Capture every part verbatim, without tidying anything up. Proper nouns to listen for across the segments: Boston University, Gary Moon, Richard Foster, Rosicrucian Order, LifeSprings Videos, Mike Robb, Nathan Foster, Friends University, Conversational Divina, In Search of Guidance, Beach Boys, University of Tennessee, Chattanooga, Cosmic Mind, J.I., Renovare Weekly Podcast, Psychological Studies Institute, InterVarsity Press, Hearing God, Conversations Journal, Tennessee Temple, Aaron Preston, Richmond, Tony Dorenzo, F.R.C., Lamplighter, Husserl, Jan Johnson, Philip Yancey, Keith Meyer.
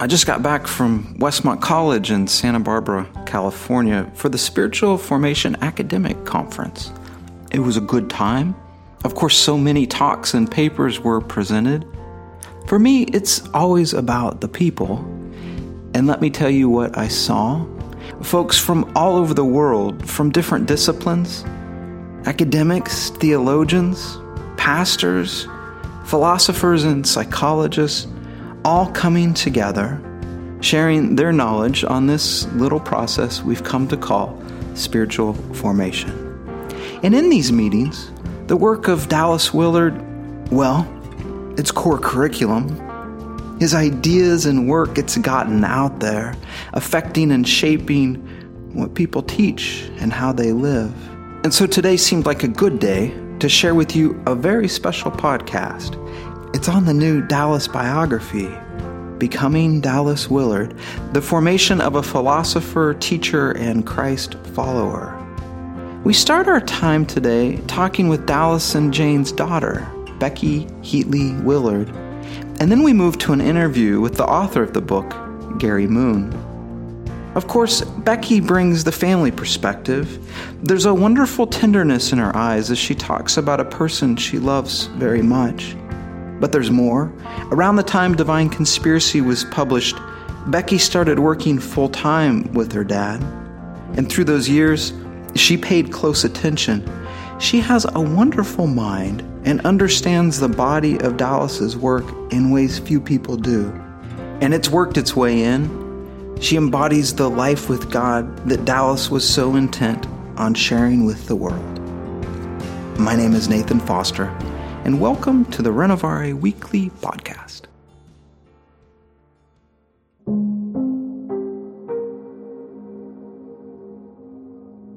I just got back from Westmont College in Santa Barbara, California, for the Spiritual Formation Academic Conference. It was a good time. Of course, so many talks and papers were presented. For me, it's always about the people. And let me tell you what I saw. Folks from all over the world, from different disciplines, academics, theologians, pastors, philosophers, and psychologists, all coming together, sharing their knowledge on this little process we've come to call spiritual formation. And in these meetings, the work of Dallas Willard, well, its core curriculum, his ideas and work, it's gotten out there, affecting and shaping what people teach and how they live. And so today seemed like a good day to share with you a very special podcast. It's on the new Dallas biography, Becoming Dallas Willard, the formation of a philosopher, teacher, and Christ follower. We start our time today talking with Dallas and Jane's daughter, Becky Heatley Willard, and then we move to an interview with the author of the book, Gary Moon. Of course, Becky brings the family perspective. There's a wonderful tenderness in her eyes as she talks about a person she loves very much. But there's more. Around the time Divine Conspiracy was published, Becky started working full-time with her dad. And through those years, she paid close attention. She has a wonderful mind and understands the body of Dallas's work in ways few people do. And it's worked its way in. She embodies the life with God that Dallas was so intent on sharing with the world. My name is Nathan Foster, and welcome to the Renovare Weekly Podcast.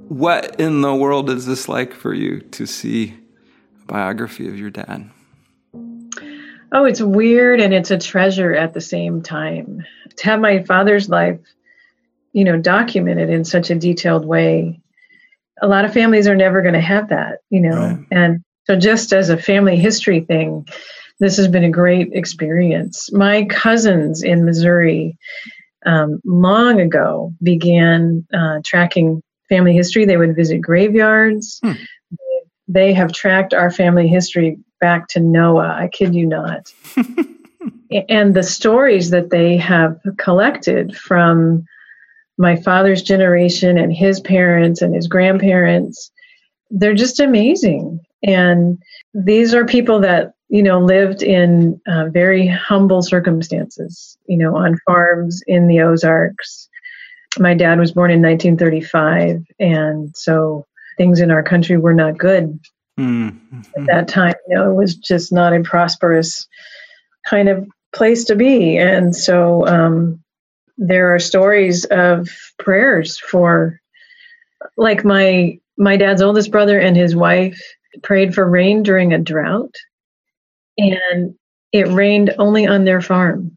What in the world is this like for you to see a biography of your dad? Oh, it's weird and it's a treasure at the same time. To have my father's life, you know, documented in such a detailed way, a lot of families are never going to have that, you know, right. and So just as a family history thing, this has been a great experience. My cousins in Missouri um, long ago began uh, tracking family history. They would visit graveyards. Hmm. They have tracked our family history back to Noah. I kid you not. And the stories that they have collected from my father's generation and his parents and his grandparents, they're just amazing. And these are people that, you know, lived in uh, very humble circumstances, you know, on farms in the Ozarks. My dad was born in nineteen thirty-five, and so things in our country were not good mm-hmm. at that time. You know, it was just not a prosperous kind of place to be. And so um, there are stories of prayers for, like my my dad's oldest brother and his wife prayed for rain during a drought, and it rained only on their farm.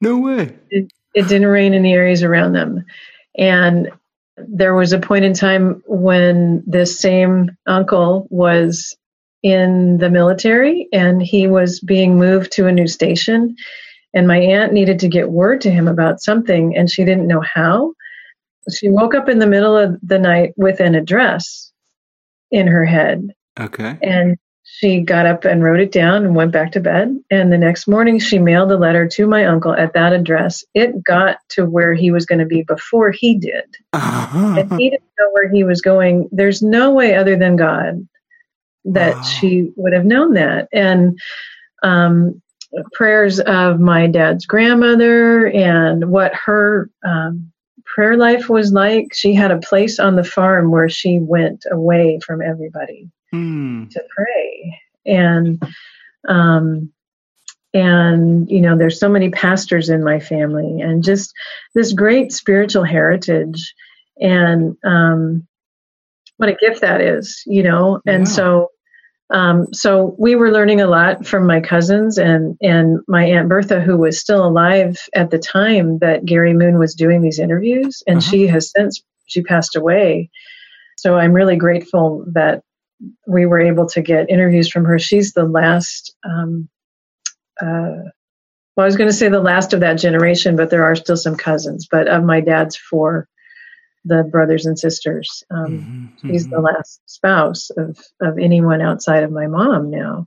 No way. It, it didn't rain in the areas around them. And there was a point in time when this same uncle was in the military and he was being moved to a new station. And my aunt needed to get word to him about something, and she didn't know how. She woke up in the middle of the night with an address in her head. Okay. And she got up and wrote it down and went back to bed. And the next morning she mailed a letter to my uncle at that address. It got to where he was going to be before he did. Uh-huh. And he didn't know where he was going. There's no way other than God that wow. she would have known that. And um, prayers of my dad's grandmother and what her um, prayer life was like. She had a place on the farm where she went away from everybody mm. to pray. And, um, and, you know, there's so many pastors in my family and just this great spiritual heritage and, um, what a gift that is, you know? And yeah. so, um, so we were learning a lot from my cousins and, and my Aunt Bertha, who was still alive at the time that Gary Moon was doing these interviews. And uh-huh. she has since, she passed away. So I'm really grateful that we were able to get interviews from her. She's the last um, uh, Well, I was going to say the last of that generation, but there are still some cousins. But of my dad's four, the brothers and sisters, um, mm-hmm, he's mm-hmm. the last spouse of, of anyone outside of my mom now.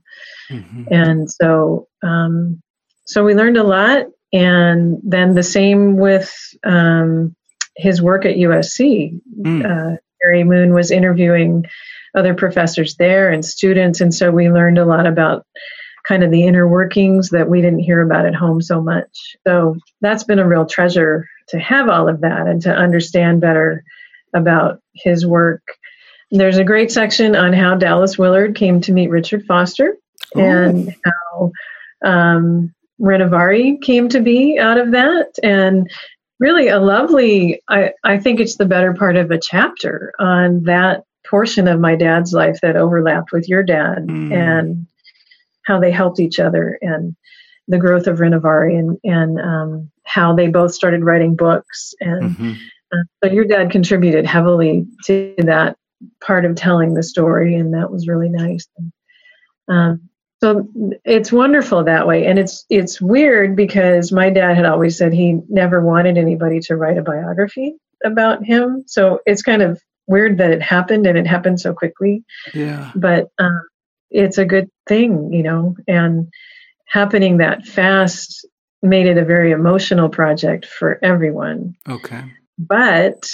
Mm-hmm. And so, um, so we learned a lot. And then the same with um, his work at U S C. Mm. Uh, Gary Moon was interviewing other professors there and students. And so we learned a lot about kind of the inner workings that we didn't hear about at home so much. So that's been a real treasure to have all of that and to understand better about his work. There's a great section on how Dallas Willard came to meet Richard Foster Ooh. and how um, Renovare came to be out of that. And really a lovely, I, I think it's the better part of a chapter on that portion of my dad's life that overlapped with your dad mm. and how they helped each other and the growth of Renovare and, and um, how they both started writing books. And mm-hmm. uh, so your dad contributed heavily to that part of telling the story, and that was really nice. And, um, so it's wonderful that way. And it's it's weird because my dad had always said he never wanted anybody to write a biography about him. So it's kind of weird that it happened, and it happened so quickly. Yeah. But um, it's a good thing, you know, and happening that fast made it a very emotional project for everyone. Okay. But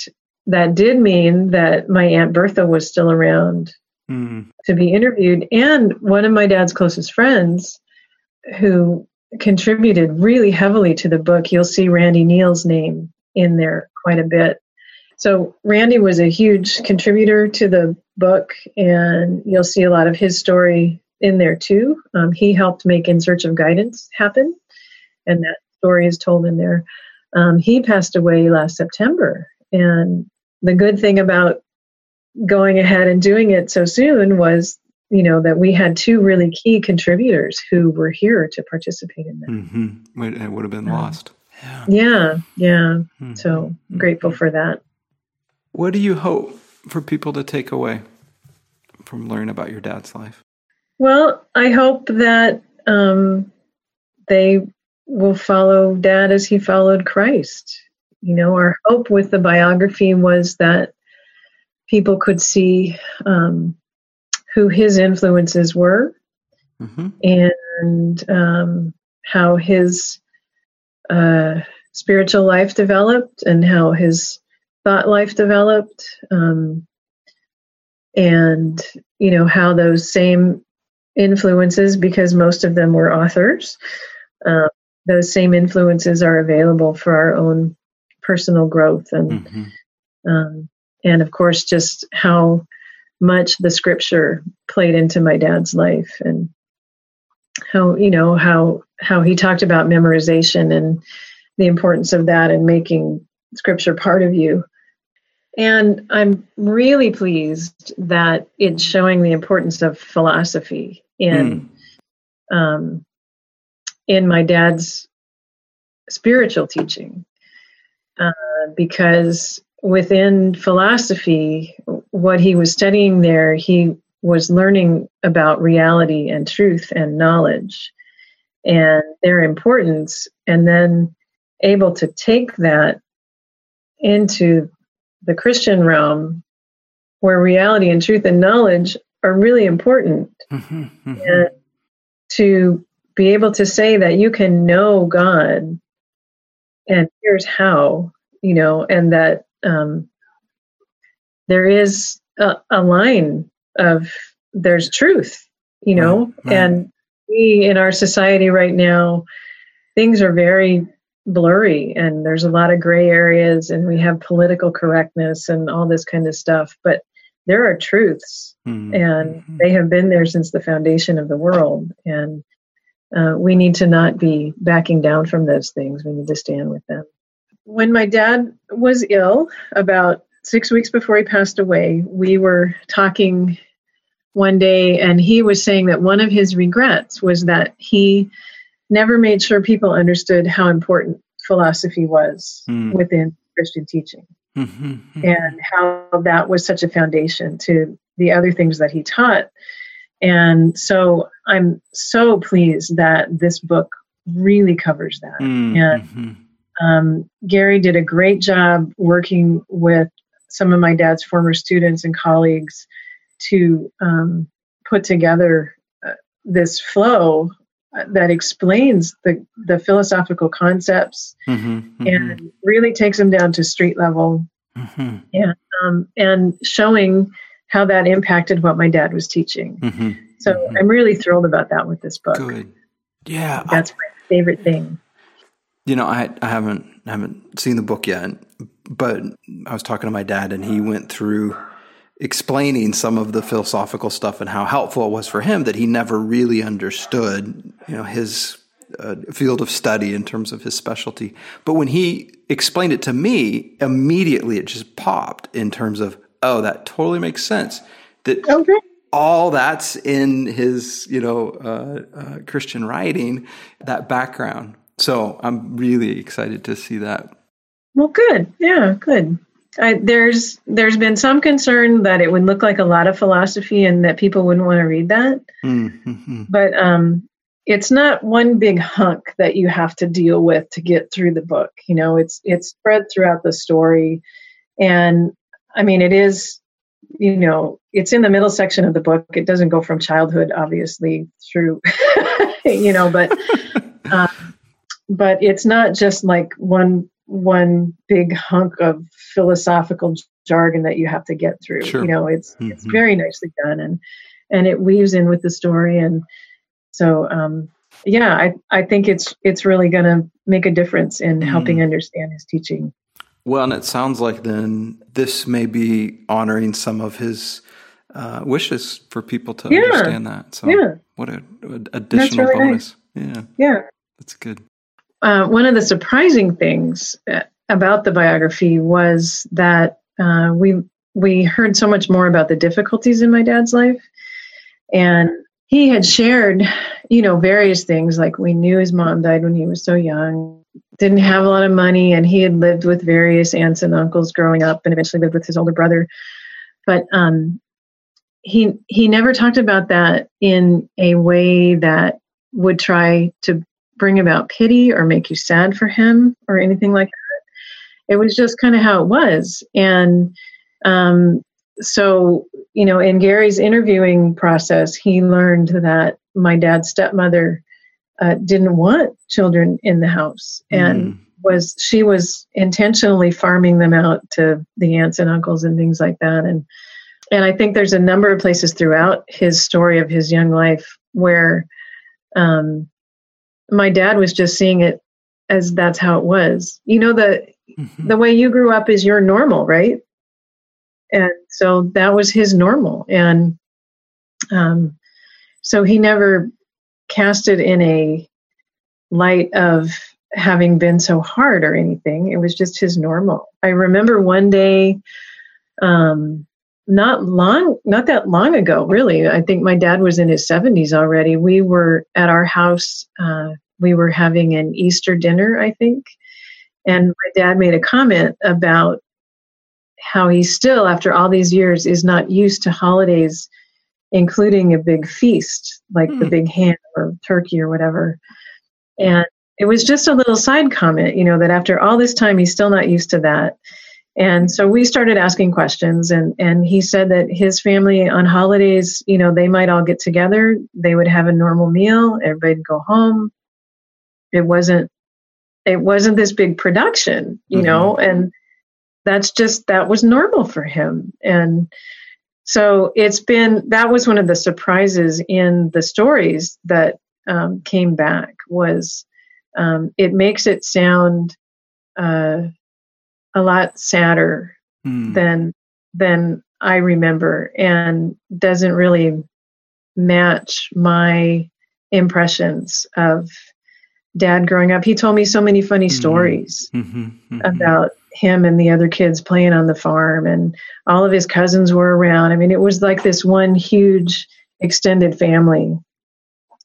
that did mean that my Aunt Bertha was still around mm. to be interviewed. And one of my dad's closest friends who contributed really heavily to the book, you'll see Randy Neal's name in there quite a bit. So Randy was a huge contributor to the book, and you'll see a lot of his story in there too. Um, he helped make In Search of Guidance happen, and that story is told in there. Um, he passed away last September, and the good thing about going ahead and doing it so soon was, you know, that we had two really key contributors who were here to participate in that. Mm-hmm. It would have been um, lost. Yeah, yeah. yeah. Mm-hmm. So grateful for that. What do you hope for people to take away from learning about your dad's life? Well, I hope that um, they will follow Dad as he followed Christ. You know, our hope with the biography was that people could see um, who his influences were mm-hmm. and um, how his uh, spiritual life developed and how his thought life developed, um, and, you know, how those same influences, because most of them were authors, uh, those same influences are available for our own personal growth. And, mm-hmm. um, and of course, just how much the scripture played into my dad's life, and how, you know, how, how he talked about memorization and the importance of that and making scripture part of you. And I'm really pleased that it's showing the importance of philosophy in mm. um, in my dad's spiritual teaching, uh, because within philosophy, what he was studying there, he was learning about reality and truth and knowledge and their importance, and then able to take that into the Christian realm, where reality and truth and knowledge are really important. Mm-hmm, mm-hmm. And to be able to say that you can know God, and here's how, you know, and that um, there is a, a line of there's truth, you know, right, right. And we in our society right now, things are very blurry, and there's a lot of gray areas, and we have political correctness and all this kind of stuff, but there are truths mm-hmm. and they have been there since the foundation of the world. And uh, we need to not be backing down from those things. We need to stand with them. When my dad was ill, about six weeks before he passed away, we were talking one day, and he was saying that one of his regrets was that he never made sure people understood how important philosophy was mm. within Christian teaching mm-hmm. and how that was such a foundation to the other things that he taught. And so I'm so pleased that this book really covers that. Mm-hmm. And um, Gary did a great job working with some of my dad's former students and colleagues to um, put together uh, this flow that explains the, the philosophical concepts mm-hmm, mm-hmm. and really takes them down to street level mm-hmm. and, um, and showing how that impacted what my dad was teaching. Mm-hmm, so mm-hmm. I'm really thrilled about that with this book. Good. Yeah. That's I, my favorite thing. You know, I, I haven't I haven't seen the book yet, but I was talking to my dad and he went through explaining some of the philosophical stuff and how helpful it was for him that he never really understood, you know, his uh, field of study in terms of his specialty. But when he explained it to me, immediately it just popped in terms of, oh, that totally makes sense. That okay. all that's in his, you know, uh, uh, Christian writing, that background. So I'm really excited to see that. Well, good. Yeah, good. I, there's there's been some concern that it would look like a lot of philosophy and that people wouldn't want to read that. Mm-hmm. But um, it's not one big hunk that you have to deal with to get through the book. You know, it's it's spread throughout the story. And I mean, it is, you know, it's in the middle section of the book. It doesn't go from childhood, obviously, through, you know, but uh, but it's not just like one one big hunk of philosophical jargon that you have to get through. Sure. You know, it's mm-hmm. it's very nicely done and and it weaves in with the story. And so, um, yeah, I, I think it's it's really going to make a difference in mm-hmm. helping understand his teaching. Well, and it sounds like then this may be honoring some of his uh, wishes for people to yeah. understand that. So yeah. what a, an additional really bonus. Nice. Yeah. Yeah. That's good. Uh, one of the surprising things about the biography was that uh, we we heard so much more about the difficulties in my dad's life. And he had shared, you know, various things, like we knew his mom died when he was so young, didn't have a lot of money, and he had lived with various aunts and uncles growing up and eventually lived with his older brother. But um, he he never talked about that in a way that would try to bring about pity or make you sad for him or anything like that. It was just kind of how it was. And um, so, you know, in Gary's interviewing process, he learned that my dad's stepmother uh, didn't want children in the house and mm. was, she was intentionally farming them out to the aunts and uncles and things like that. And, and I think there's a number of places throughout his story of his young life where, um, my dad was just seeing it as that's how it was. You know, the mm-hmm. the way you grew up is your normal, right? And so that was his normal. And um, so he never cast it in a light of having been so hard or anything. It was just his normal. I remember one day, um, not long, not that long ago, really. I think my dad was in his seventies already. We were at our house. Uh, we were having an Easter dinner, I think. And my dad made a comment about how he still, after all these years, is not used to holidays, including a big feast, like mm. the big ham or turkey or whatever. And it was just a little side comment, you know, that after all this time, he's still not used to that. And so we started asking questions, and, and he said that his family on holidays, you know, they might all get together. They would have a normal meal. Everybody would go home. It wasn't, it wasn't this big production, you mm-hmm. know, and that's just, that was normal for him. And so it's been, that was one of the surprises in the stories that um, came back was um, it makes it sound, uh, a lot sadder mm. than than I remember, and doesn't really match my impressions of Dad growing up. He told me so many funny mm-hmm. stories mm-hmm. Mm-hmm. about him and the other kids playing on the farm, and all of his cousins were around. I mean, it was like this one huge extended family,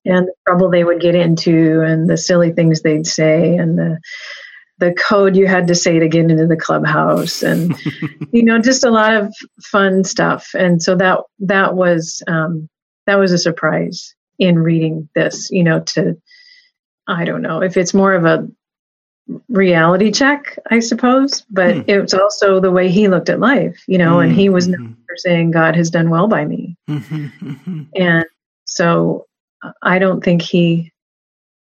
and the trouble they would get into, and the silly things they'd say, and the the code you had to say to get into the clubhouse, and, you know, just a lot of fun stuff. And so that, that was, um, that was a surprise in reading this, you know, to I don't know if it's more of a reality check, I suppose, but mm. it was also the way he looked at life, you know, mm. and he was mm-hmm. known for saying, God has done well by me. Mm-hmm. Mm-hmm. And so I don't think he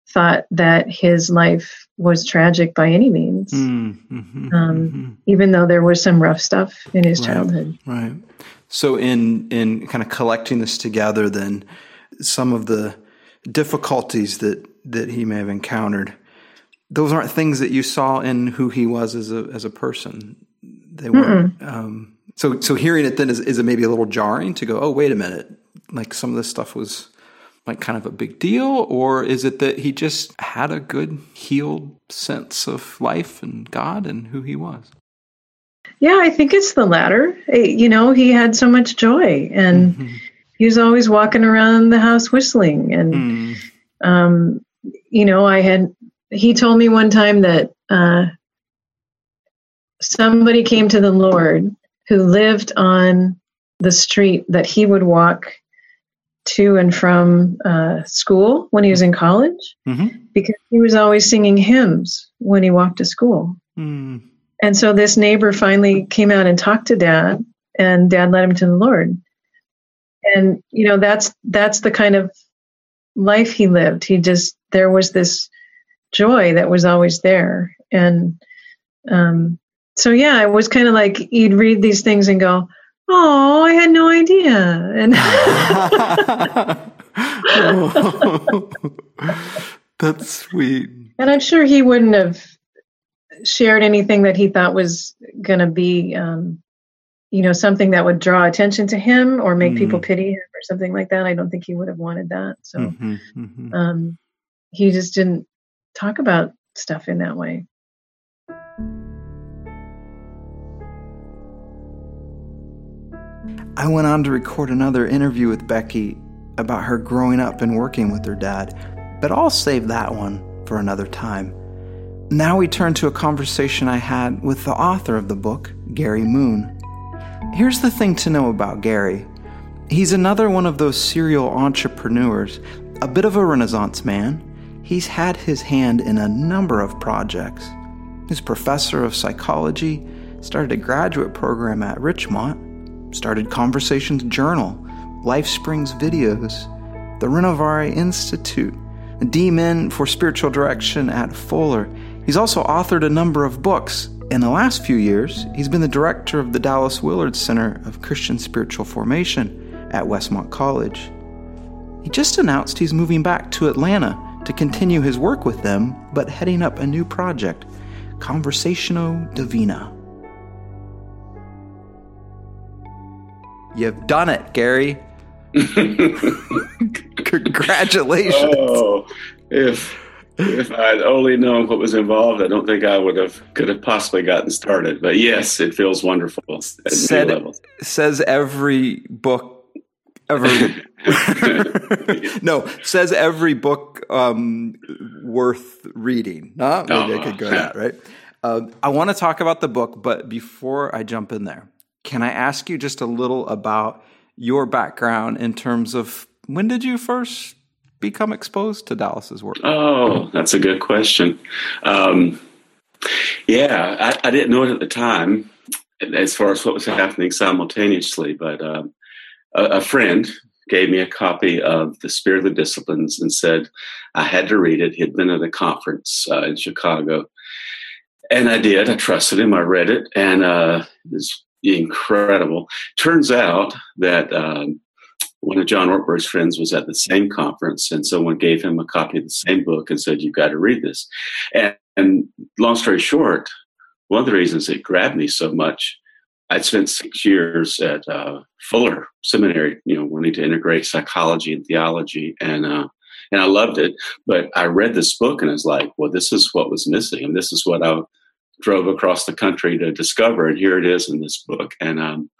thought that his life was tragic by any means, mm-hmm. Um, mm-hmm. even though there was some rough stuff in his right. childhood. Right. So in, in kind of collecting this together, then some of the difficulties that, that he may have encountered, those aren't things that you saw in who he was as a as a person. They weren't. Um, so so hearing it then is, is it maybe a little jarring to go, oh, wait a minute, like some of this stuff was like kind of a big deal? Or is it that he just had a good healed sense of life and God and who he was? Yeah, I think it's the latter. It, you know, he had so much joy and mm-hmm. he was always walking around the house whistling. And, mm. um, you know, I had... He told me one time that uh, somebody came to the Lord who lived on the street that he would walk to and from uh, school when he was in college, mm-hmm. because he was always singing hymns when he walked to school. Mm. And so this neighbor finally came out and talked to Dad, and Dad led him to the Lord. And, you know, that's that's the kind of life he lived. He just, there was this joy that was always there. And um, so, yeah, it was kind of like you'd read these things and go, oh, I had no idea. And oh, that's sweet. And I'm sure he wouldn't have shared anything that he thought was going to be, um, you know, something that would draw attention to him or make mm-hmm. people pity him or something like that. I don't think he would have wanted that. So mm-hmm, mm-hmm. Um, he just didn't talk about stuff in that way. I went on to record another interview with Becky about her growing up and working with her dad, but I'll save that one for another time. Now we turn to a conversation I had with the author of the book, Gary Moon. Here's the thing to know about Gary. He's another one of those serial entrepreneurs, a bit of a Renaissance man. He's had his hand in a number of projects. He's professor of psychology, started a graduate program at Richmond, started Conversations Journal, LifeSprings Videos, the Renovare Institute, D-Men for Spiritual Direction at Fuller. He's also authored a number of books. In the last few years, he's been the director of the Dallas Willard Center of Christian Spiritual Formation at Westmont College. He just announced he's moving back to Atlanta to continue his work with them, but heading up a new project, Conversational Divina. You've done it, Gary. Congratulations. Oh, if if I'd only known what was involved, I don't think I would have could have possibly gotten started. But yes, it feels wonderful. Said, says every book ever. No, says every book um, worth reading. Huh? Maybe oh. I could go that, right? Uh, I want to talk about the book, but before I jump in there, can I ask you just a little about your background in terms of when did you first become exposed to Dallas's work? Oh, that's a good question. Um, yeah, I, I didn't know it at the time as far as what was happening simultaneously, but... Um, A friend gave me a copy of The Spirit of the Disciplines and said I had to read it. He'd been at a conference uh, in Chicago. And I did. I trusted him. I read it. And uh, it's incredible. Turns out that um, one of John Ortberg's friends was at the same conference, and someone gave him a copy of the same book and said, you've got to read this. And, and long story short, one of the reasons it grabbed me so much, I'd spent six years at uh, Fuller Seminary, you know, wanting to integrate psychology and theology, and uh, and I loved it. But I read this book, and I was like, "Well, this is what was missing, and this is what I drove across the country to discover." And here it is in this book. And um,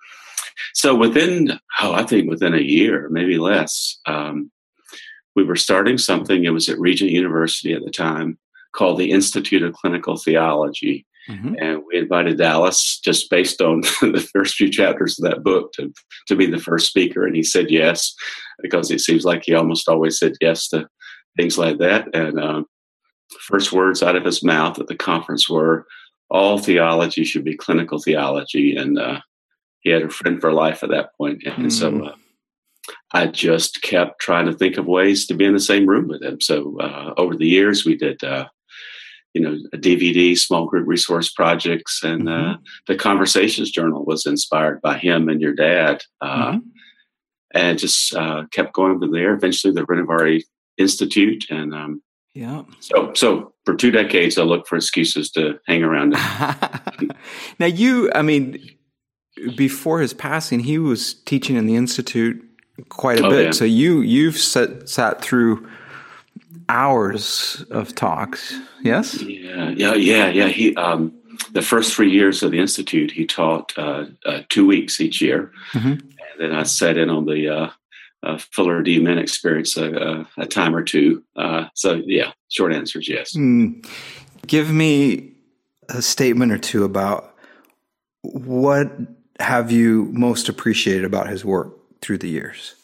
so, within oh, I think within a year, maybe less, um, we were starting something. It was at Regent University at the time, called the Institute of Clinical Theology. Mm-hmm. And we invited Dallas, just based on the first few chapters of that book, to, to be the first speaker. And he said yes, because it seems like he almost always said yes to things like that. And um, The first words out of his mouth at the conference were, all theology should be clinical theology. And uh, he had a friend for life at that point. And mm-hmm. so uh, I just kept trying to think of ways to be in the same room with him. So uh, over the years, we did, uh, you know, a D V D, small group resource projects. And mm-hmm. uh, the Conversations Journal was inspired by him and your dad. Uh, mm-hmm. And just uh, kept going from there. Eventually, the Renovare Institute. And um, yeah, so so for two decades, I looked for excuses to hang around. Now, you, I mean, before his passing, he was teaching in the Institute quite a oh, bit. Yeah. So you you've sat, sat through hours of talks. Yes. Yeah. Yeah. Yeah. Yeah. He. Um, The first three years of the Institute, he taught uh, uh, two weeks each year. Mm-hmm. And then I sat in on the uh, uh, Fuller D. Men experience a, a, a time or two. Uh, so, yeah, short answer is yes. Mm. Give me a statement or two about what have you most appreciated about his work through the years?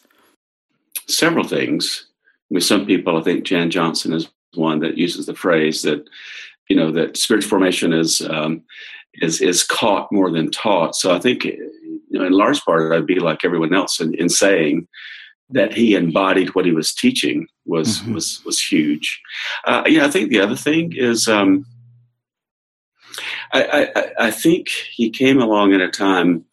Several things. I mean, some people, I think Jan Johnson is one that uses the phrase that, you know, that spiritual formation is um, is is caught more than taught. So I think, you know, in large part, I'd be like everyone else in, in saying that he embodied what he was teaching was mm-hmm. was was huge. Uh, yeah, I think the other thing is, um, I, I I think he came along at a time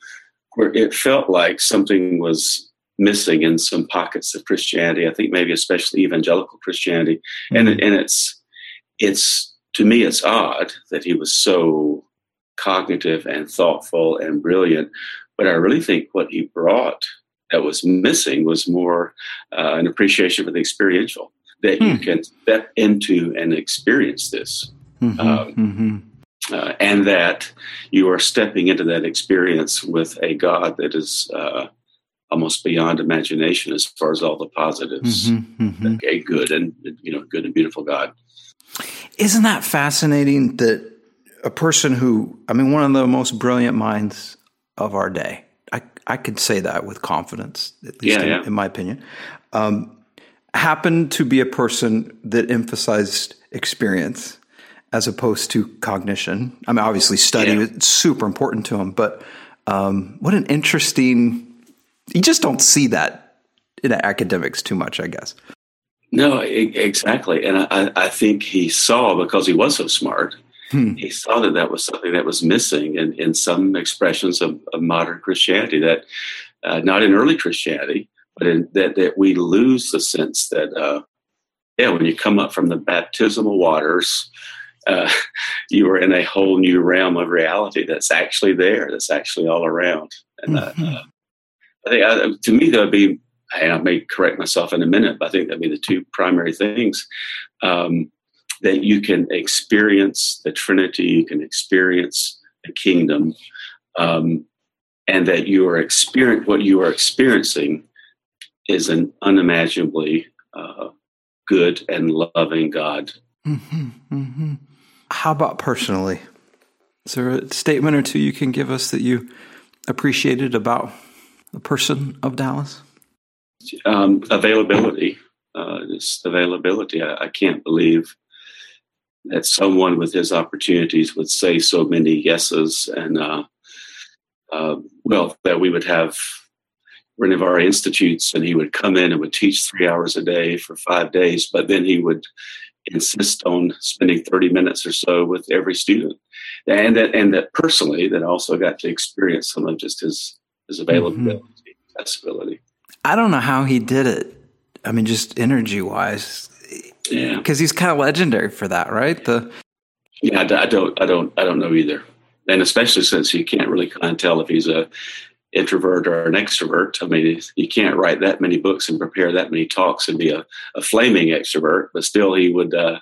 where it felt like something was missing in some pockets of Christianity. I think maybe especially evangelical Christianity, mm-hmm. and and it's it's. To me, it's odd that he was so cognitive and thoughtful and brilliant, but I really think what he brought that was missing was more uh, an appreciation for the experiential, that hmm. you can step into and experience this, mm-hmm, um, mm-hmm. Uh, and that you are stepping into that experience with a God that is uh, almost beyond imagination as far as all the positives, mm-hmm, mm-hmm. a good and you know good and beautiful God. Isn't that fascinating that a person who, I mean, one of the most brilliant minds of our day, I, I could say that with confidence, at least yeah, in, yeah. in my opinion, um, happened to be a person that emphasized experience as opposed to cognition. I mean, obviously study yeah. was super important to him, but um, what an interesting, you just don't see that in academics too much, I guess. No, exactly. And I, I think he saw, because he was so smart, hmm. he saw that that was something that was missing in, in some expressions of, of modern Christianity, that uh, not in early Christianity, but in, that, that we lose the sense that, uh, yeah, when you come up from the baptismal waters, uh, you are in a whole new realm of reality that's actually there, that's actually all around. And mm-hmm. uh, I think I, to me, that would be, and I may correct myself in a minute, but I think that'd be the two primary things, um, that you can experience the Trinity, you can experience the kingdom, um, and that you are experience what you are experiencing is an unimaginably uh, good and loving God. Mm-hmm, mm-hmm. How about personally? Is there a statement or two you can give us that you appreciated about the person of Dallas? Um, availability, uh, just availability. I, I can't believe that someone with his opportunities would say so many yeses, and uh, uh, well, that we would have Renovare Institutes, and he would come in and would teach three hours a day for five days, but then he would insist on spending thirty minutes or so with every student, and that and that personally, that also got to experience some of just his his availability, mm-hmm. accessibility. I don't know how he did it. I mean, just energy-wise, because yeah. he's kind of legendary for that, right? The yeah, I, I don't, I don't, I don't know either, and especially since you can't really kind of tell if he's a introvert or an extrovert. I mean, you can't write that many books and prepare that many talks and be a, a flaming extrovert, but still, he would uh,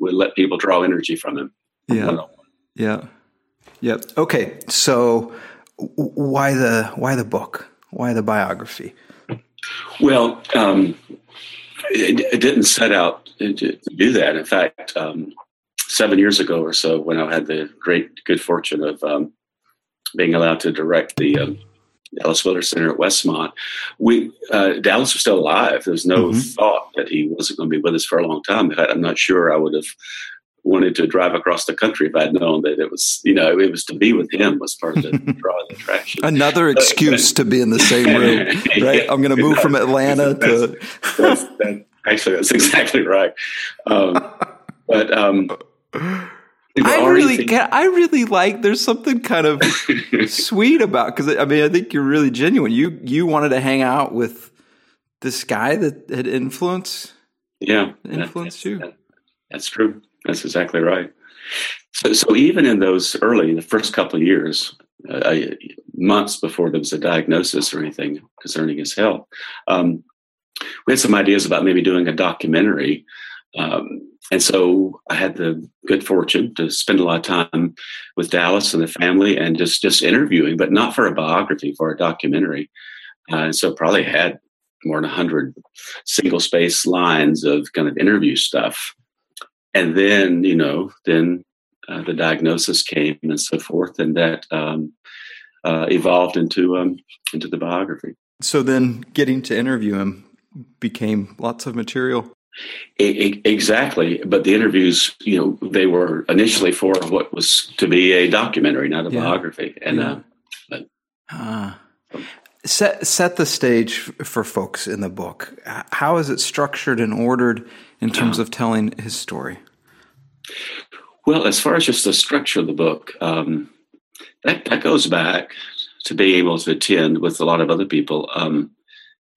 would let people draw energy from him. Yeah, yeah, yeah. Okay, so why the why the book? Why the biography? Well, um, it, it didn't set out to do that. In fact, um, seven years ago or so, when I had the great good fortune of um, being allowed to direct the um, Dallas Willard Center at Westmont, we uh, Dallas was still alive. There was no mm-hmm. thought that he wasn't going to be with us for a long time. In fact, I'm not sure I would have wanted to drive across the country if I'd known that it was, you know, it was to be with him was part of the drawing attraction. Another excuse to be in the same room, right? Yeah. I'm going to move from Atlanta to. That's, that's, that, actually, that's exactly right. Um, but um, I really, thinking, I really like. There's something kind of sweet about because I mean I think you're really genuine. You you wanted to hang out with this guy that had influence. Yeah, influenced that, you. That, that's true. That's exactly right. So, so even in those early, the first couple of years, uh, I, months before there was a diagnosis or anything concerning his health, um, we had some ideas about maybe doing a documentary. Um, and so I had the good fortune to spend a lot of time with Dallas and the family and just, just interviewing, but not for a biography, for a documentary. Uh, and so probably had more than one hundred single-space lines of kind of interview stuff. And then, you know, then uh, the diagnosis came and so forth, and that um, uh, evolved into um, into the biography. So then getting to interview him became lots of material. It, it, exactly. But the interviews, you know, they were initially for what was to be a documentary, not a yeah. biography. And yeah. uh, but, uh, set, set the stage for folks in the book. How is it structured and ordered in terms of telling his story? Well, as far as just the structure of the book, um, that, that goes back to being able to attend with a lot of other people um,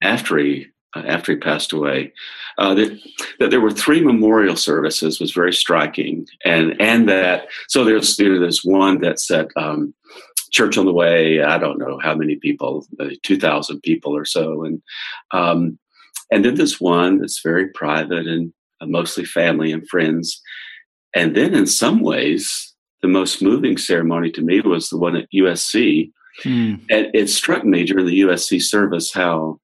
after he uh, after he passed away. Uh, that, that there were three memorial services was very striking, and and that so there's you know, there's one that's at um, Church on the Way. I don't know how many people, two thousand people or so, and. Um, And then there's one that's very private and mostly family and friends. And then in some ways, the most moving ceremony to me was the one at U S C. Mm. And it struck me during the U S C service how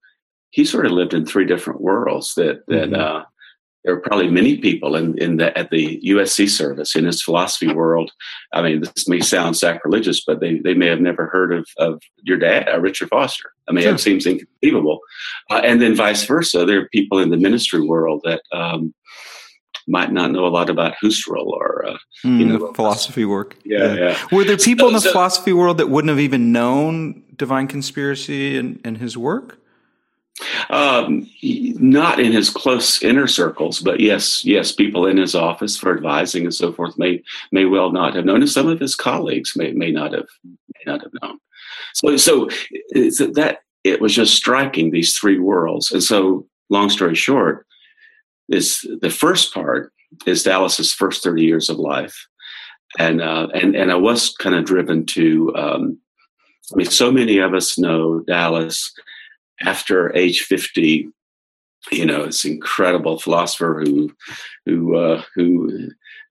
he sort of lived in three different worlds, that that mm-hmm. uh, there were probably many people in, in the, at the U S C service in his philosophy world. I mean, this may sound sacrilegious, but they, they may have never heard of, of your dad, uh, Richard Foster. I mean, sure. It seems inconceivable. Uh, and then vice versa, there are people in the ministry world that um, might not know a lot about Husserl or, uh, mm, you know, philosophy work. Yeah, yeah. yeah. Were there people so, in the so, philosophy world that wouldn't have even known Divine Conspiracy and, and his work? Um, not in his close inner circles, but yes, yes, people in his office for advising and so forth may may well not have known, and some of his colleagues may may not have may not have known. So, so that it was just striking, these three worlds. And so, long story short, is the first part is Dallas's first thirty years of life, and uh, and and I was kind of driven to. Um, I mean, so many of us know Dallas. After age fifty, you know, this incredible philosopher who who uh, who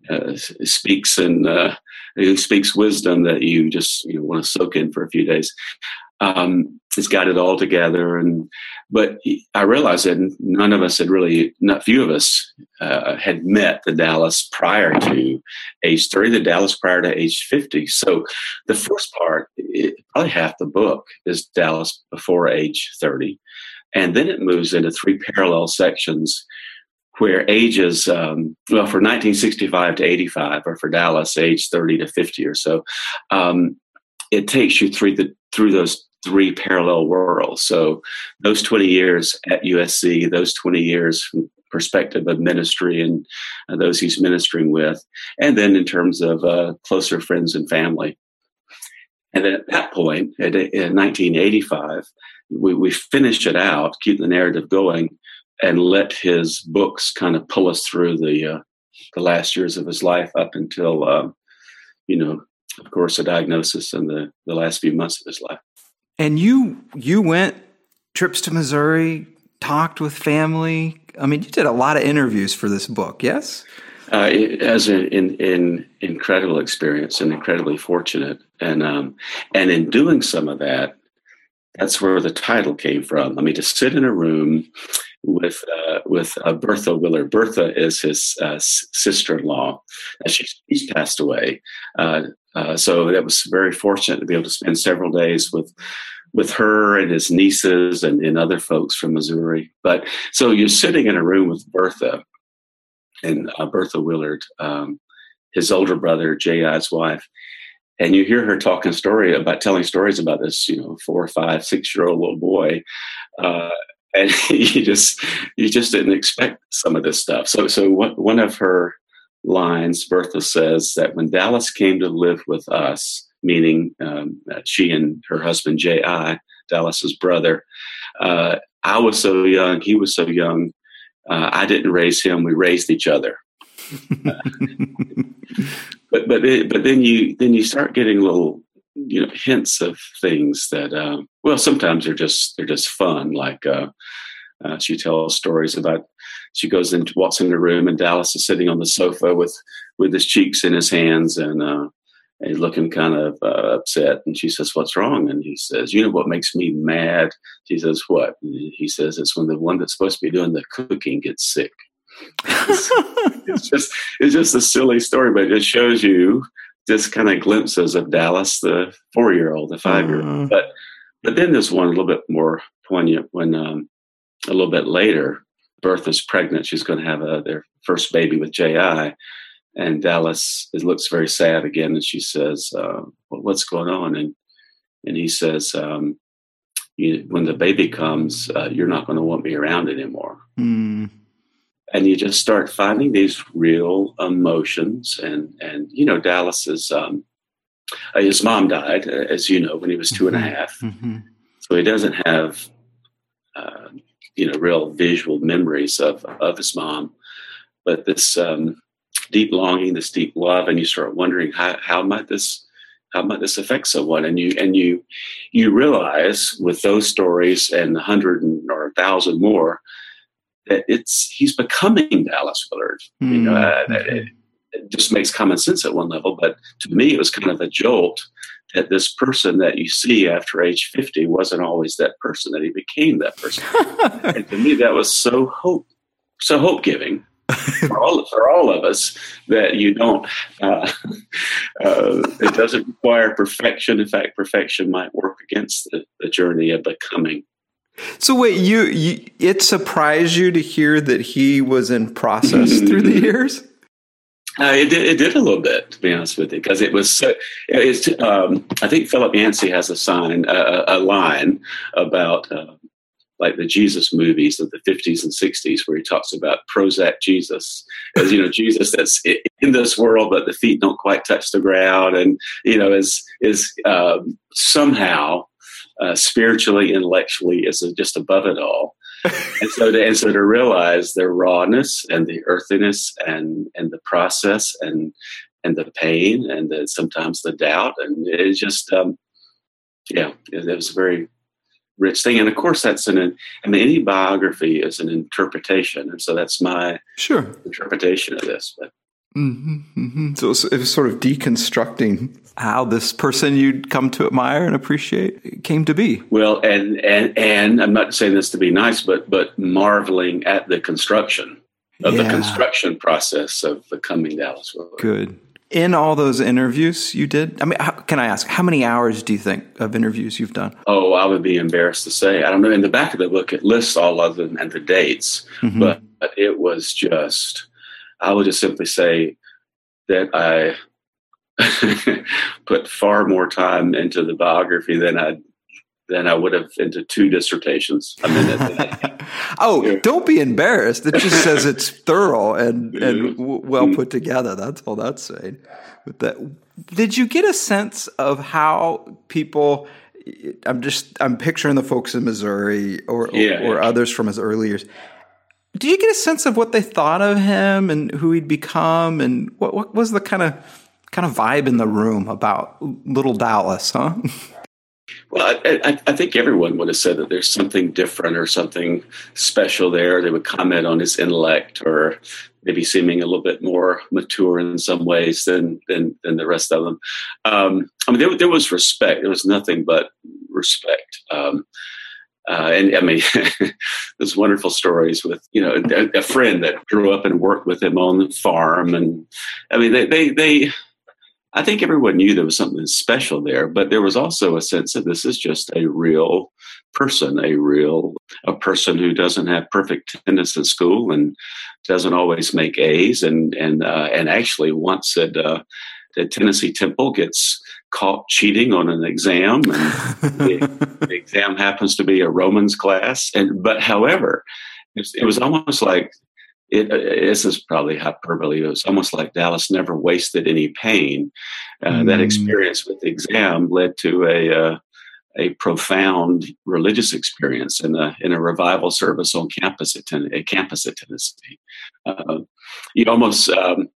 uh, speaks and uh, who speaks wisdom that you just you know, want to soak in for a few days. Um, he's got it all together, and but I realized that none of us had really, not few of us uh, had met the Dallas prior to age thirty, the Dallas prior to age fifty. So the first part, it, probably half the book is Dallas before age thirty, and then it moves into three parallel sections where ages, um, well, for nineteen sixty-five to eighty-five, or for Dallas, age thirty to fifty or so. Um, it takes you through the through those three parallel worlds. So those twenty years at U S C, those twenty years from perspective of ministry and uh, those he's ministering with, and then in terms of uh, closer friends and family. And then at that point, at, in nineteen eighty-five, we, we finish it out, keep the narrative going, and let his books kind of pull us through the uh, the last years of his life up until, uh, you know, of course, a diagnosis in the, the last few months of his life. And you you went trips to Missouri, talked with family. I mean, you did a lot of interviews for this book, yes? Uh, it, as an in, in incredible experience and incredibly fortunate. And um, and in doing some of that, that's where the title came from. I mean, to sit in a room with uh, with uh, Bertha Willard. Bertha is his uh, s- sister-in-law, and she's, she's passed away. Uh, uh, so that was very fortunate to be able to spend several days with with her and his nieces and, and other folks from Missouri. But so you're sitting in a room with Bertha and uh, Bertha Willard, um, his older brother, J I's wife, and you hear her talking story about telling stories about this, you know, four, five, six-year-old little boy. Uh, And you just you just didn't expect some of this stuff. So so one of her lines, Bertha says that when Dallas came to live with us, meaning um, she and her husband J I, Dallas's brother, uh, I was so young, he was so young. Uh, I didn't raise him; we raised each other. but but it, but then you then you start getting little, you know, hints of things that, um, well, sometimes they're just, they're just fun. Like, uh, uh, she tells stories about, she goes and walks in the room and Dallas is sitting on the sofa with, with his cheeks in his hands and, uh, and he's looking kind of uh, upset. And she says, "What's wrong?" And he says, "You know what makes me mad?" She says, "What?" And he says, "It's when the one that's supposed to be doing the cooking gets sick." it's, it's just, it's just a silly story, but it shows you just kind of glimpses of Dallas, the four-year-old, the five-year-old. Uh-huh. But but then there's one a little bit more poignant when um, a little bit later, Bertha's pregnant. She's going to have a, their first baby with J I. And Dallas, it looks very sad again. And she says, uh, well, what's going on? And and he says, um, you, when the baby comes, uh, you're not going to want me around anymore. Mm. And you just start finding these real emotions. And, and you know, Dallas is, um, his mom died, as you know, when he was two and a half. Mm-hmm. So he doesn't have, uh, you know, real visual memories of, of his mom. But this um, deep longing, this deep love, and you start wondering how, how might this, how might this affect someone? And you and you you realize with those stories and a hundred or a thousand more, that it's he's becoming Dallas Willard. Mm. You know, uh, it, it just makes common sense at one level, but to me, it was kind of a jolt that this person that you see after age fifty wasn't always that person. That he became that person, and to me, that was so hope, so hope giving for all for all of us that you don't. Uh, uh, it doesn't require perfection. In fact, perfection might work against the, the journey of becoming. So wait, you, you it surprised you to hear that he was in process through the years? Uh, it did, it did a little bit, to be honest with you, because it was. So, it's, um, I think Philip Yancey has a sign, a, a line about uh, like the Jesus movies of the fifties and sixties, where he talks about Prozac Jesus, as you know, Jesus that's in this world, but the feet don't quite touch the ground, and you know, is is um, somehow. Uh, spiritually, intellectually, is just above it all, and so to, and so to realize their rawness and the earthiness and and the process and and the pain and the, sometimes the doubt, and it's just um, yeah, it, it was a very rich thing. And of course, that's an I mean, any biography is an interpretation, and so that's my sure interpretation of this. But mm-hmm, mm-hmm. So it was sort of deconstructing how this person you'd come to admire and appreciate came to be. Well, and and and I'm not saying this to be nice, but but marveling at the construction of yeah. the construction process of becoming Dallas Willard. Good. In all those interviews you did, I mean, how, can I ask how many hours do you think of interviews you've done? Oh, I would be embarrassed to say. I don't know. In the back of the book, it lists all of them and the dates, mm-hmm. but, but it was just. I would just simply say that I put far more time into the biography than I than I would have into two dissertations. I mean, oh, yeah. Don't be embarrassed. It just says it's thorough and, and w- well put together. That's all that's saying. But that, did you get a sense of how people? I'm just I'm picturing the folks in Missouri or yeah, or, or yeah. others from his early years. Did you get a sense of what they thought of him and who he'd become, and what, what was the kind of kind of vibe in the room about little Dallas? Huh? Well, I, I, I think everyone would have said that there's something different or something special there. They would comment on his intellect, or maybe seeming a little bit more mature in some ways than than, than the rest of them. Um, I mean, there, there was respect. There was nothing but respect. Um, Uh, and I mean, there's wonderful stories with, you know, a, a friend that grew up and worked with him on the farm. And I mean, they, they, they, I think everyone knew there was something special there, but there was also a sense that this is just a real person, a real, a person who doesn't have perfect attendance at school and doesn't always make A's. And, and, uh, and actually once at, uh, the Tennessee Temple gets caught cheating on an exam, and the, the exam happens to be a Romans class. And but, however, it was, it was almost like it, this is probably hyperbole. It was almost like Dallas never wasted any pain. Uh, mm. That experience with the exam led to a uh, a profound religious experience in a in a revival service on campus at Ten- a campus at Tennessee. Uh, you almost. Um,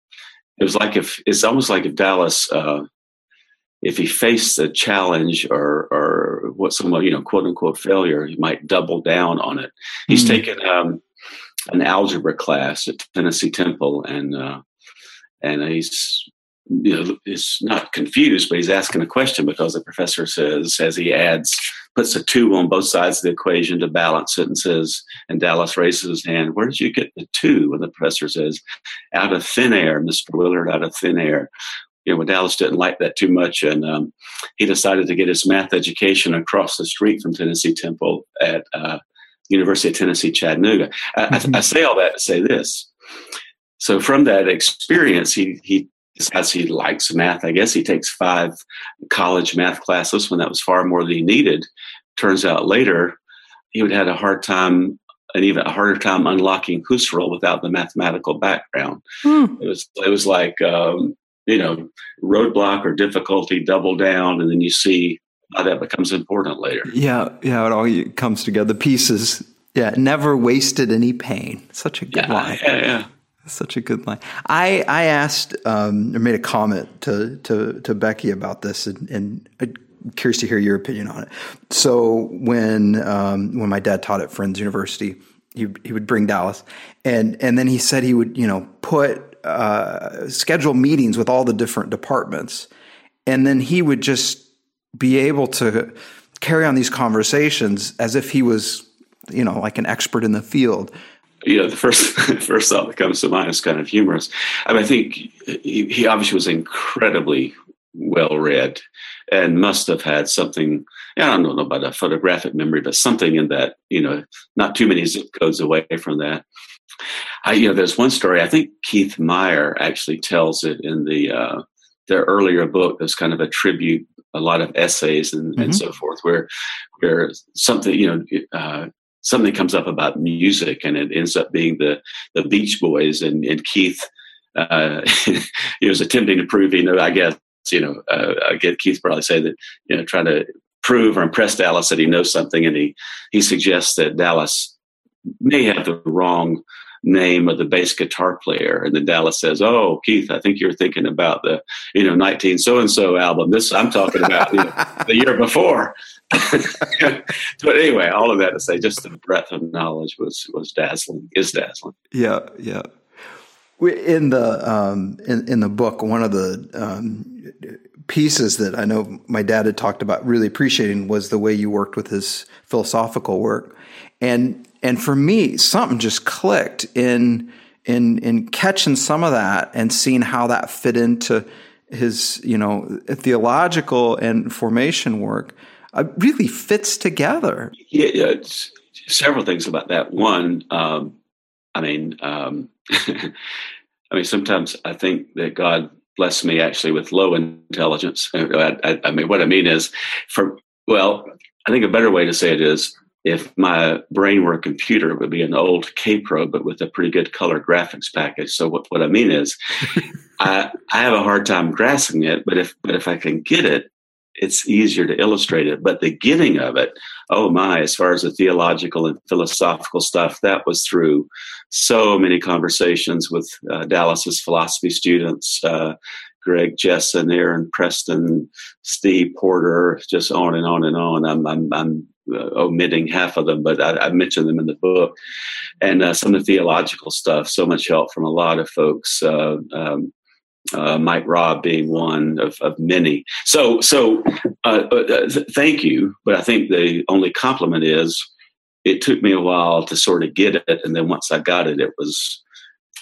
It was like if it's almost like if Dallas, uh, if he faced a challenge or or what some you know quote unquote failure, he might double down on it. Mm-hmm. He's taken um, an algebra class at Tennessee Temple, and uh, and he's you know he's not confused, but he's asking a question because the professor says as he adds puts a two on both sides of the equation to balance it, and says, and Dallas raises his hand, "Where did you get the two?" And the professor says, "Out of thin air, Mister Willard, out of thin air." You know, Dallas didn't like that too much, and um, he decided to get his math education across the street from Tennessee Temple at uh, University of Tennessee, Chattanooga. Mm-hmm. I, I say all that to say this. So from that experience, he he. As he likes math, I guess he takes five college math classes when that was far more than he needed. Turns out later, he would have had a hard time, an even a harder time unlocking Husserl without the mathematical background. Mm. It was it was like um, you know roadblock or difficulty, double down, and then you see how that becomes important later. Yeah, yeah, it all comes together. The pieces, yeah, never wasted any pain. Such a good yeah, line. Yeah, yeah. Such a good line. I I asked um, or made a comment to to, to Becky about this, and, and I'm curious to hear your opinion on it. So when um, when my dad taught at Friends University, he he would bring Dallas, and and then he said he would you know put uh, schedule meetings with all the different departments, and then he would just be able to carry on these conversations as if he was you know like an expert in the field. You know, the first first thought that comes to mind is kind of humorous. I mean, I think he, he obviously was incredibly well-read and must have had something, I don't know about a photographic memory, but something in that, you know, not too many zip codes away from that. I, you know, there's one story, I think Keith Meyer actually tells it in the uh, their earlier book. There's kind of a tribute, a lot of essays and, mm-hmm. and so forth, where, where something, you know, uh, something comes up about music, and it ends up being the, the Beach Boys. And, and Keith, uh, he was attempting to prove, you know, I guess, you know, uh, I get Keith probably say that, you know, trying to prove or impress Dallas that he knows something. And he, he suggests that Dallas may have the wrong name of the bass guitar player. And then Dallas says, "Oh, Keith, I think you're thinking about the, you know, nineteen so-and-so album. This I'm talking about you know, the year before." But anyway, all of that to say, just the breadth of knowledge was, was dazzling, is dazzling. Yeah. Yeah. In the, um, in, in the book, one of the, um, pieces that I know my dad had talked about really appreciating was the way you worked with his philosophical work. And, and for me, something just clicked in, in, in catching some of that and seeing how that fit into his, you know, theological and formation work. It really fits together. Yeah, yeah, several things about that. One, um, I mean, um, I mean, sometimes I think that God blessed me actually with low intelligence. I, I, I mean, what I mean is, for well, I think a better way to say it is, if my brain were a computer, it would be an old K-Pro, but with a pretty good color graphics package. So what, what I mean is, I I have a hard time grasping it, but if but if I can get it, it's easier to illustrate it. But the getting of it, oh my, as far as the theological and philosophical stuff, that was through so many conversations with uh, Dallas's philosophy students, uh, Greg Jessen, Aaron Preston, Steve Porter, just on and on and on. I'm, I'm, I'm uh, omitting half of them, but I, I mentioned them in the book. And uh, some of the theological stuff, so much help from a lot of folks, uh, um, Uh, Mike Robb being one of, of many. So, so uh, uh, th- thank you. But I think the only compliment is it took me a while to sort of get it. And then once I got it, it was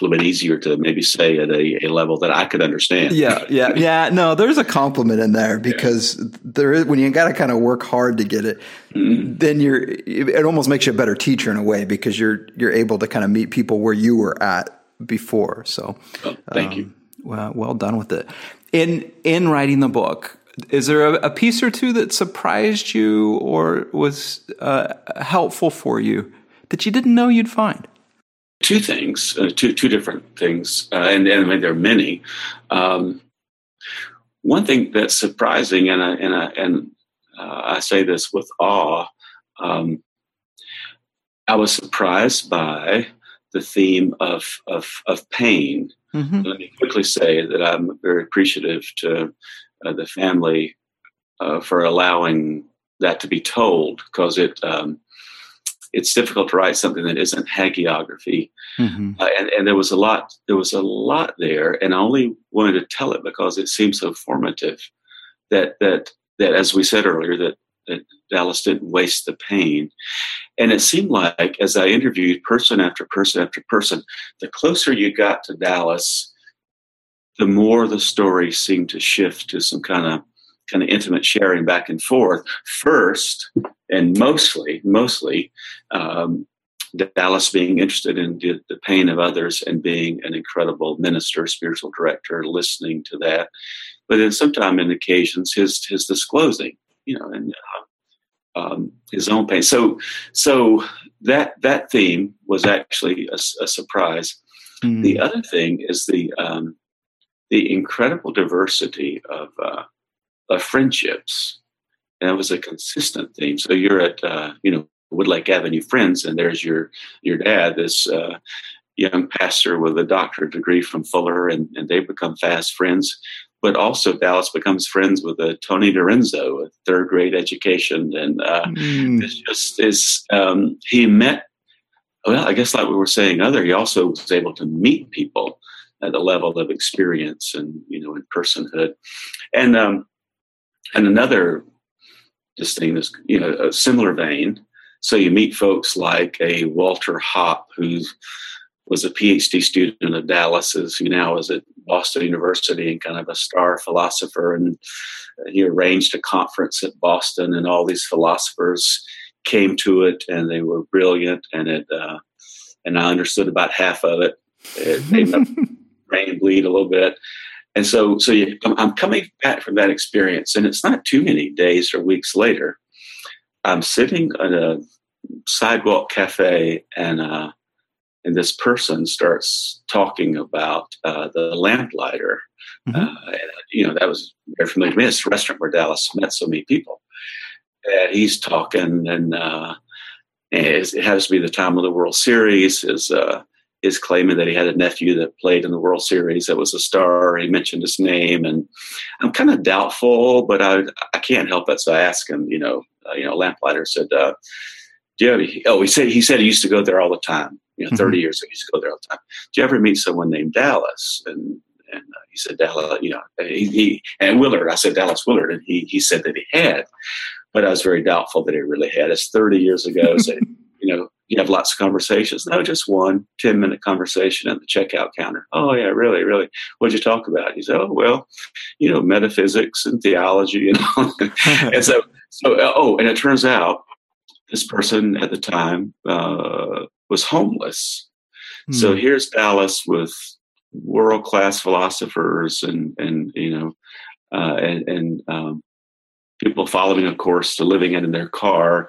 a little bit easier to maybe say at a, a level that I could understand. Yeah, yeah, yeah. No, there's a compliment in there, because yeah. there is, when you got to kind of work hard to get it, mm-hmm. then you're, it almost makes you a better teacher in a way, because you're, you're able to kind of meet people where you were at before. So well, thank um, you. Well, well done with it. In, in writing the book, is there a, a piece or two that surprised you or was uh, helpful for you that you didn't know you'd find? Two things, uh, two two different things, uh, and, and I mean, there are many. Um, one thing that's surprising, and I, and I, and uh, I say this with awe, um, I was surprised by the theme of of, of pain. Mm-hmm. Let me quickly say that I'm very appreciative to uh, the family uh, for allowing that to be told, because it. Um, It's difficult to write something that isn't hagiography, mm-hmm. uh, and, and there was a lot. There was a lot there, and I only wanted to tell it because it seemed so formative. That that that, as we said earlier, that, that Dallas didn't waste the pain, and it seemed like as I interviewed person after person after person, the closer you got to Dallas, the more the story seemed to shift to some kind of kind of intimate sharing back and forth. First. And mostly, mostly, um, Dallas being interested in the, the pain of others and being an incredible minister, spiritual director, listening to that. But then, sometime in occasions, his his disclosing, you know, and uh, um, his own pain. So, so that that theme was actually a, a surprise. Mm-hmm. The other thing is the um, the incredible diversity of uh, of friendships. And that was a consistent theme. So you're at, uh, you know, Woodlake Avenue Friends, and there's your your dad, this uh, young pastor with a doctorate degree from Fuller, and, and they become fast friends. But also Dallas becomes friends with a Tony Dorenzo, a third grade education. And uh, mm. it's just, it's, um, he met, well, I guess like we were saying other, he also was able to meet people at the level of experience and, you know, in personhood. And, um, and another This thing is, you know, a similar vein. So you meet folks like a Walter Hopp, who was a PhD student at Dallas, who now is at Boston University and kind of a star philosopher. And he arranged a conference at Boston, and all these philosophers came to it, and they were brilliant. And it, uh, and I understood about half of it. It made my brain bleed a little bit. And so, so you, I'm coming back from that experience, and it's not too many days or weeks later. I'm sitting at a sidewalk cafe, and uh, and this person starts talking about uh, the Lamplighter. Mm-hmm. Uh, and, you know, that was very familiar to me. It's a restaurant where Dallas met so many people. And he's talking, and uh, it has to be the time of the World Series. Is uh, is claiming that he had a nephew that played in the World Series that was a star. He mentioned his name, and I'm kind of doubtful, but I I can't help it. So I asked him, you know, uh, you know, Lamplighter said, uh, "Do you ever, oh, he said he said he used to go there all the time. You know, thirty mm-hmm. years ago, he used to go there all the time. Do you ever meet someone named Dallas?" And and uh, he said, "Dallas, you know, he, he and Willard." I said, "Dallas Willard," and he he said that he had, but I was very doubtful that he really had. It's thirty years ago, so you know. You have lots of conversations. No, just one ten-minute conversation at the checkout counter. Oh, yeah, really, really. What'd you talk about? He said, oh, well, you know, metaphysics and theology and all that. And so, so, oh, and it turns out this person at the time uh, was homeless. Mm-hmm. So here's Dallas with world-class philosophers and, and you know, uh, and, and um, people following, of course, to living in their car.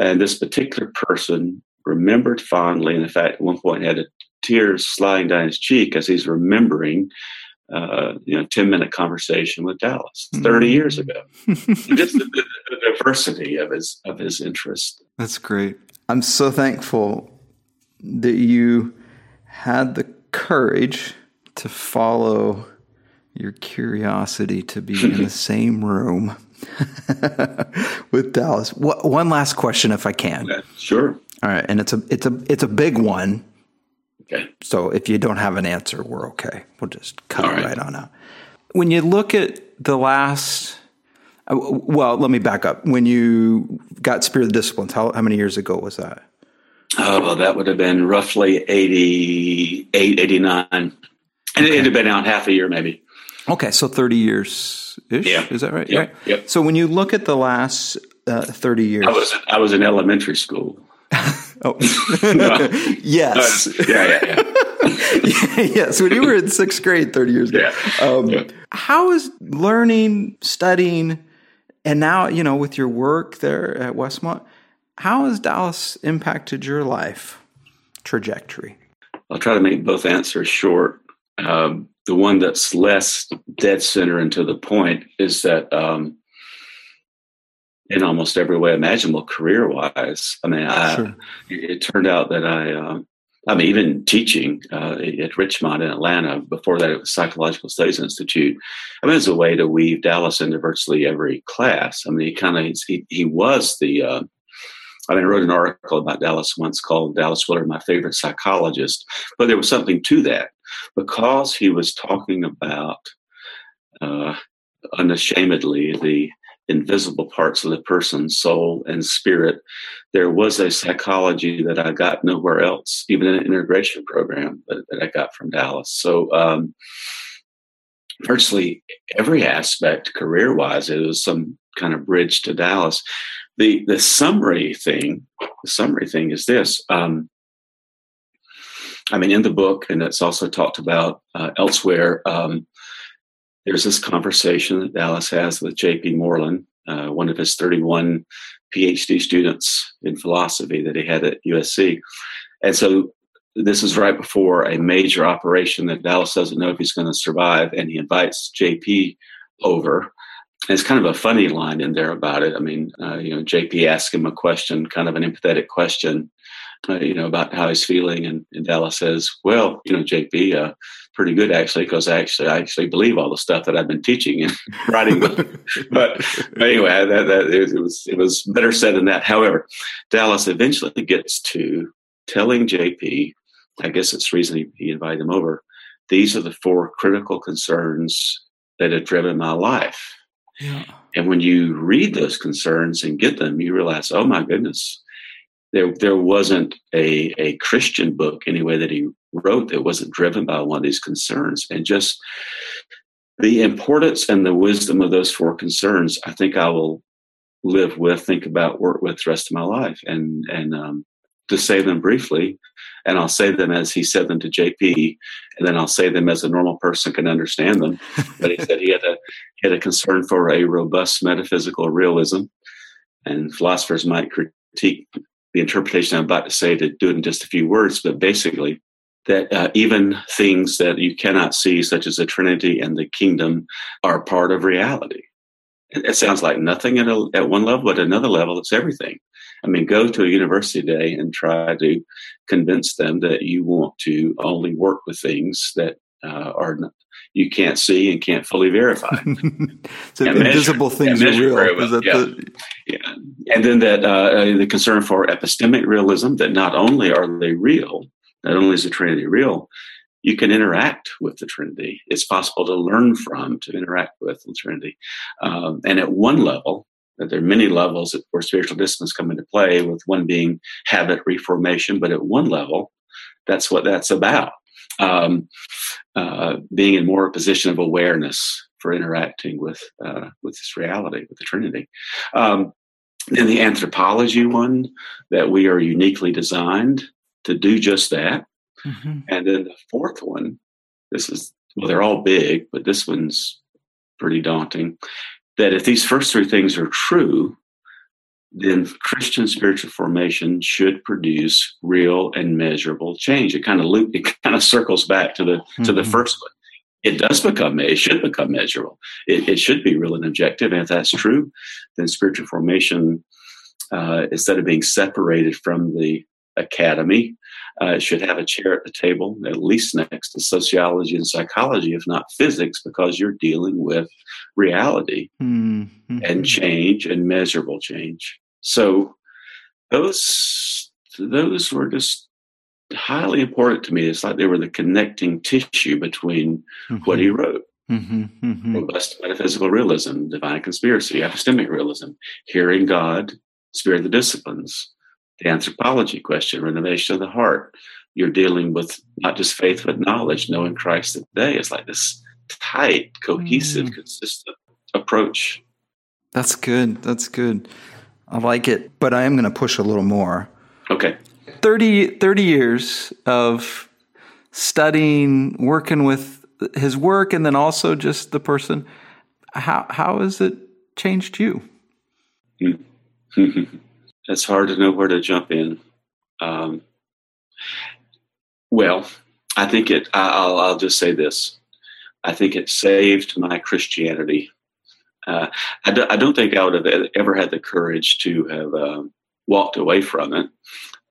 And this particular person remembered fondly, and in fact, at one point had a tear sliding down his cheek as he's remembering, uh, you know, ten-minute conversation with Dallas thirty mm-hmm. years ago. Just the, the diversity of his of his interest. That's great. I'm so thankful that you had the courage to follow your curiosity to be in the same room. with Dallas. What, one last question, if I can. Okay, sure. All right, and it's a it's a it's a big one. Okay. So if you don't have an answer, we're okay. We'll just cut it right on out. When you look at the last, Well, let me back up. When you got Spirit of the Disciplines, how, how many years ago was that? Oh, that would have been roughly eighty-eight, eighty-nine. And okay. It would have been out half a year maybe. Okay, so thirty years-ish, yeah. Is that right? Yep. Right. Yep. So when you look at the last uh, thirty years... I was, I was in elementary school. Oh, yes. Uh, yeah, yeah, yeah. Yes, when you were in sixth grade thirty years ago. Yeah. Um, yeah. How is learning, studying, and now, you know, with your work there at Westmont, how has Dallas impacted your life trajectory? I'll try to make both answers short. Um, the one that's less dead center and to the point is that um, in almost every way imaginable career-wise, I mean, I, sure. it turned out that I, uh, I mean, even teaching uh, at Richmond in Atlanta, before that it was Psychological Studies Institute, I mean, it's a way to weave Dallas into virtually every class. I mean, he kind of, he, he was the... Uh, I mean, I wrote an article about Dallas once called Dallas Willard, My Favorite Psychologist, but there was something to that because he was talking about uh, unashamedly the invisible parts of the person, soul and spirit. There was a psychology that I got nowhere else, even in an integration program that, that I got from Dallas. So um, virtually every aspect career-wise, it was some kind of bridge to Dallas. The the summary thing, the summary thing is this. Um, I mean, in the book, and it's also talked about uh, elsewhere, um, there's this conversation that Dallas has with J P. Moreland, uh, one of his thirty-one PhD students in philosophy that he had at U S C. And so this is right before a major operation that Dallas doesn't know if he's going to survive, and he invites J P over. And it's kind of a funny line in there about it. I mean, uh, you know, J P asked him a question, kind of an empathetic question, uh, you know, about how he's feeling. And, and Dallas says, well, you know, J P, uh, pretty good, actually, because I actually, I actually believe all the stuff that I've been teaching and writing. But anyway, that, that, it was, it was better said than that. However, Dallas eventually gets to telling J P, I guess it's the reason he invited him over, these are the four critical concerns that have driven my life. Yeah. And when you read those concerns and get them, you realize, oh my goodness, there there wasn't a, a Christian book anyway that he wrote that wasn't driven by one of these concerns. And just the importance and the wisdom of those four concerns, I think I will live with, think about, work with the rest of my life. And and um, to say them briefly, and I'll say them as he said them to J P, and then I'll say them as a normal person can understand them. But he said he had a he had a concern for a robust metaphysical realism, and philosophers might critique the interpretation I'm about to say to do it in just a few words, but basically that uh, even things that you cannot see, such as the Trinity and the kingdom, are part of reality. It sounds like nothing at, a, at one level, but at another level, it's everything. I mean, go to a university today and try to convince them that you want to only work with things that uh, are not, you can't see and can't fully verify. So and invisible measure, things and are real. Well. Is that yeah. The... Yeah. And then that uh, the concern for epistemic realism, that not only are they real, not only is the Trinity real, you can interact with the Trinity. It's possible to learn from, to interact with the Trinity. Um, and at one level, there are many levels where spiritual disciplines come into play, with one being habit reformation. But at one level, that's what that's about. Um, uh, being in more a position of awareness for interacting with uh, with this reality, with the Trinity. Um, then the anthropology one, that we are uniquely designed to do just that. Mm-hmm. And then the fourth one, this is, well, they're all big, but this one's pretty daunting, that if these first three things are true, then Christian spiritual formation should produce real and measurable change. It kind of loop, it kind of circles back to the mm-hmm. to the first one. It does become, it should become measurable. It, it should be real and objective. And if that's true, then spiritual formation, uh, instead of being separated from the academy, uh, should have a chair at the table, at least next to sociology and psychology, if not physics, because you're dealing with reality mm-hmm. and change and measurable change. So those those were just highly important to me. It's like they were the connecting tissue between mm-hmm. what he wrote Mm-hmm, mm-hmm. Robust metaphysical realism, divine conspiracy, epistemic realism, hearing God, spirit of the disciplines, the anthropology question, renovation of the heart. You're dealing with not just faith, but knowledge, knowing Christ today. It's like this tight, cohesive, mm. consistent approach. That's good. That's good. I like it, but I am going to push a little more. Okay. thirty, thirty years of studying, working with his work, and then also just the person. How how has it changed you? It's hard to know where to jump in. Um, well, I think it, I'll, I'll just say this. I think it saved my Christianity. Uh, I, do, I don't think I would have ever had the courage to have um, walked away from it,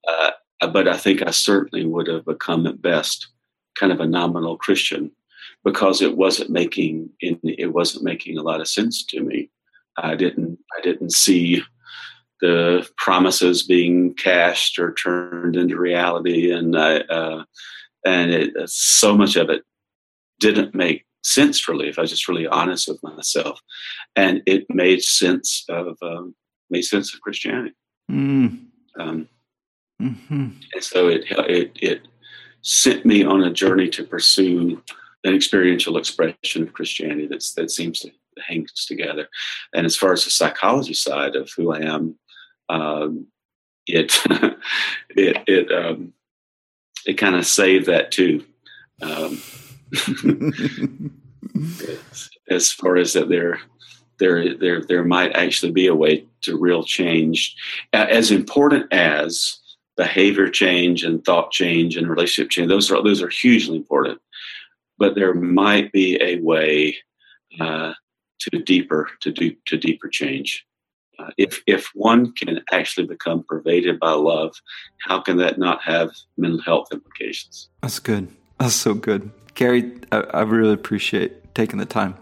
uh, but I think I certainly would have become at best kind of a nominal Christian, because it wasn't making it wasn't making a lot of sense to me. I didn't I didn't see the promises being cashed or turned into reality, and I, uh, and it, so much of it didn't make sense, really, if I was just really honest with myself. And it made sense of um, made sense of Christianity. Mm. Um, mm-hmm. And so it it it sent me on a journey to pursue an experiential expression of Christianity that's that seems to hang together. And as far as the psychology side of who I am, um, it it it um, it kind of saved that too. Um, as far as that there there there there might actually be a way to real change, as important as behavior change and thought change and relationship change. Those are those are hugely important, but there might be a way uh to deeper to do to deeper change. uh, if if one can actually become pervaded by love, how can that not have mental health implications? That's good. That's so good. Gary, I, I really appreciate taking the time.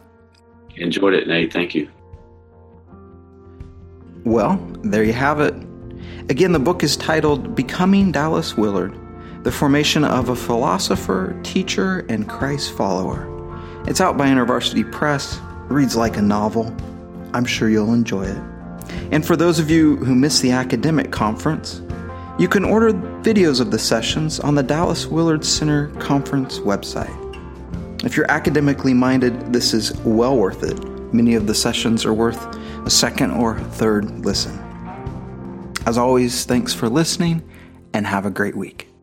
Enjoyed it, Nate. Thank you. Well, there you have it. Again, the book is titled Becoming Dallas Willard, The Formation of a Philosopher, Teacher, and Christ Follower. It's out by InterVarsity Press. Reads like a novel. I'm sure you'll enjoy it. And for those of you who missed the academic conference, you can order videos of the sessions on the Dallas Willard Center Conference website. If you're academically minded, this is well worth it. Many of the sessions are worth a second or third listen. As always, thanks for listening, and have a great week.